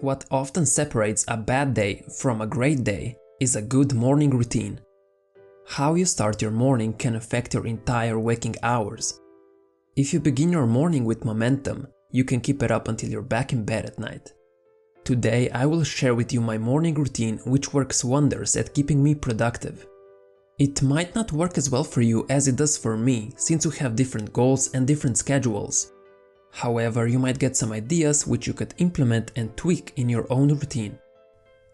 What often separates a bad day from a great day is a good morning routine. How you start your morning can affect your entire waking hours. If you begin your morning with momentum, you can keep it up until you're back in bed at night. Today I will share with you my morning routine, which works wonders at keeping me productive. It might not work as well for you as it does for me, since we have different goals and different schedules. However, you might get some ideas which you could implement and tweak in your own routine.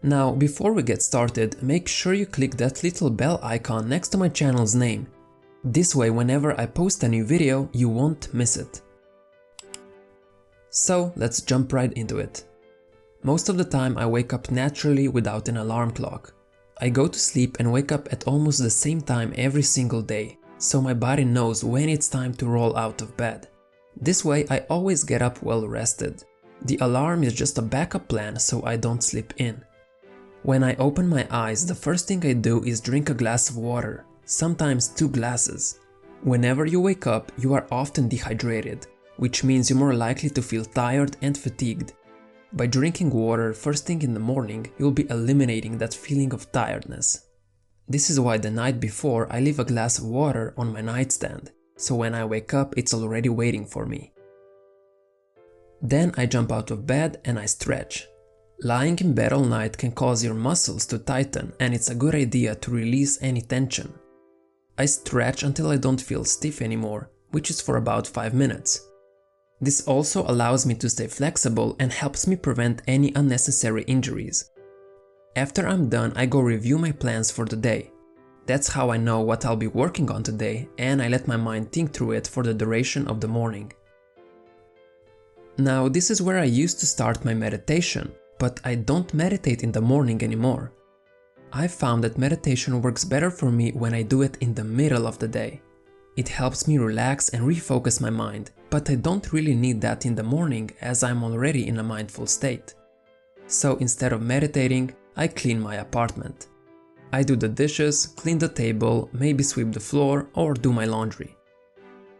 Now, before we get started, make sure you click that little bell icon next to my channel's name. This way, whenever I post a new video, you won't miss it. So, let's jump right into it. Most of the time I wake up naturally without an alarm clock. I go to sleep and wake up at almost the same time every single day, so my body knows when it's time to roll out of bed. This way I always get up well rested. The alarm is just a backup plan so I don't sleep in. When I open my eyes, the first thing I do is drink a glass of water, sometimes 2 glasses. Whenever you wake up, you are often dehydrated, which means you're more likely to feel tired and fatigued. By drinking water first thing in the morning, you'll be eliminating that feeling of tiredness. This is why the night before I leave a glass of water on my nightstand, so when I wake up it's already waiting for me. Then I jump out of bed and I stretch. Lying in bed all night can cause your muscles to tighten, and it's a good idea to release any tension. I stretch until I don't feel stiff anymore, which is for about 5 minutes. This also allows me to stay flexible and helps me prevent any unnecessary injuries. After I'm done, I go review my plans for the day. That's how I know what I'll be working on today, and I let my mind think through it for the duration of the morning. Now, this is where I used to start my meditation, but I don't meditate in the morning anymore. I've found that meditation works better for me when I do it in the middle of the day. It helps me relax and refocus my mind, but I don't really need that in the morning as I'm already in a mindful state. So instead of meditating, I clean my apartment. I do the dishes, clean the table, maybe sweep the floor or do my laundry.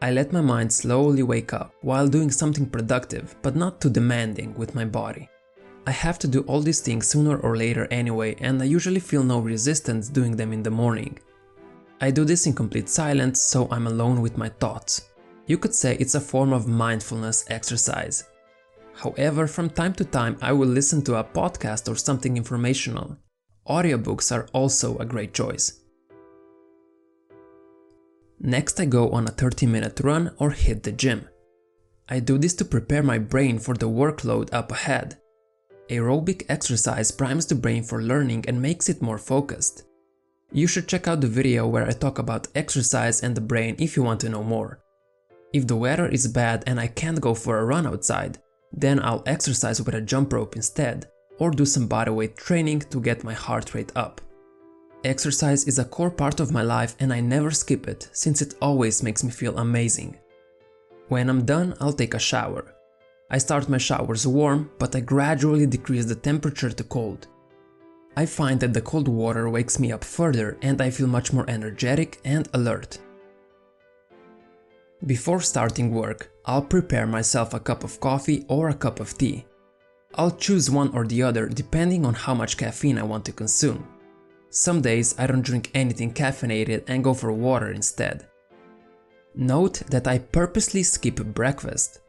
I let my mind slowly wake up while doing something productive but not too demanding with my body. I have to do all these things sooner or later anyway, and I usually feel no resistance doing them in the morning. I do this in complete silence, so I'm alone with my thoughts. You could say it's a form of mindfulness exercise. However, from time to time I will listen to a podcast or something informational. Audiobooks are also a great choice. Next I go on a 30-minute run or hit the gym. I do this to prepare my brain for the workload up ahead. Aerobic exercise primes the brain for learning and makes it more focused. You should check out the video where I talk about exercise and the brain if you want to know more. If the weather is bad and I can't go for a run outside, then I'll exercise with a jump rope instead, or do some bodyweight training to get my heart rate up. Exercise is a core part of my life and I never skip it, since it always makes me feel amazing. When I'm done, I'll take a shower. I start my showers warm, but I gradually decrease the temperature to cold. I find that the cold water wakes me up further and I feel much more energetic and alert. Before starting work, I'll prepare myself a cup of coffee or a cup of tea. I'll choose one or the other depending on how much caffeine I want to consume. Some days I don't drink anything caffeinated and go for water instead. Note that I purposely skip breakfast.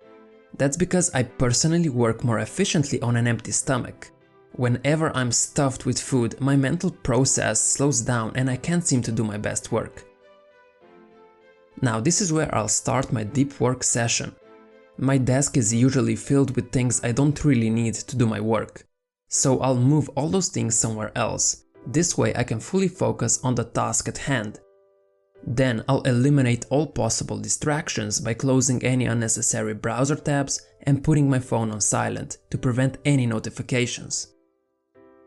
That's because I personally work more efficiently on an empty stomach. Whenever I'm stuffed with food, my mental process slows down and I can't seem to do my best work. Now this is where I'll start my deep work session. My desk is usually filled with things I don't really need to do my work, so I'll move all those things somewhere else. This way I can fully focus on the task at hand. Then I'll eliminate all possible distractions by closing any unnecessary browser tabs and putting my phone on silent to prevent any notifications.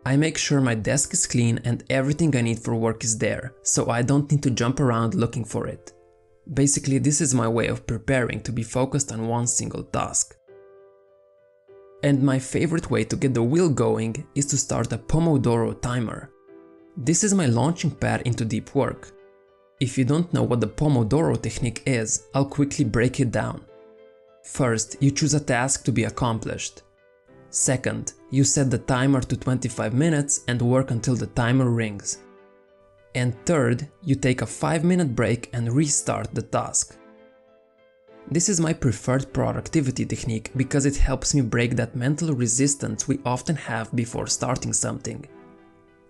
I make sure my desk is clean and everything I need for work is there, so I don't need to jump around looking for it. Basically, this is my way of preparing to be focused on one single task. And my favorite way to get the wheel going is to start a Pomodoro timer. This is my launching pad into deep work. If you don't know what the Pomodoro technique is, I'll quickly break it down. First, you choose a task to be accomplished. Second, you set the timer to 25 minutes and work until the timer rings. And third, you take a 5-minute break and restart the task. This is my preferred productivity technique because it helps me break that mental resistance we often have before starting something.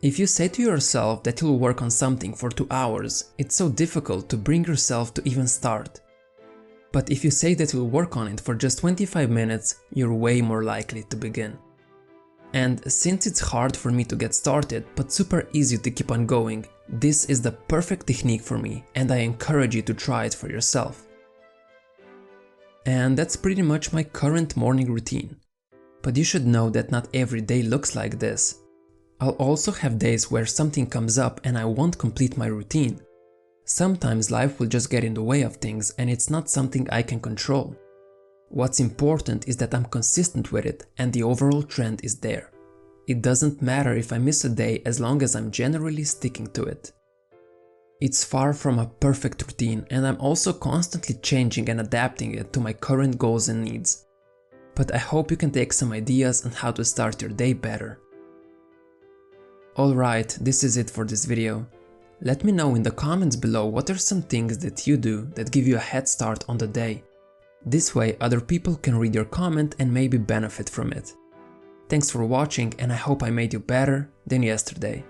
If you say to yourself that you'll work on something for 2 hours, it's so difficult to bring yourself to even start. But if you say that you'll work on it for just 25 minutes, you're way more likely to begin. And since it's hard for me to get started, but super easy to keep on going, this is the perfect technique for me, and I encourage you to try it for yourself. And that's pretty much my current morning routine. But you should know that not every day looks like this. I'll also have days where something comes up and I won't complete my routine. Sometimes life will just get in the way of things and it's not something I can control. What's important is that I'm consistent with it and the overall trend is there. It doesn't matter if I miss a day as long as I'm generally sticking to it. It's far from a perfect routine and I'm also constantly changing and adapting it to my current goals and needs. But I hope you can take some ideas on how to start your day better. Alright, this is it for this video. Let me know in the comments below what are some things that you do that give you a head start on the day. This way other people can read your comment and maybe benefit from it. Thanks for watching and I hope I made you better than yesterday.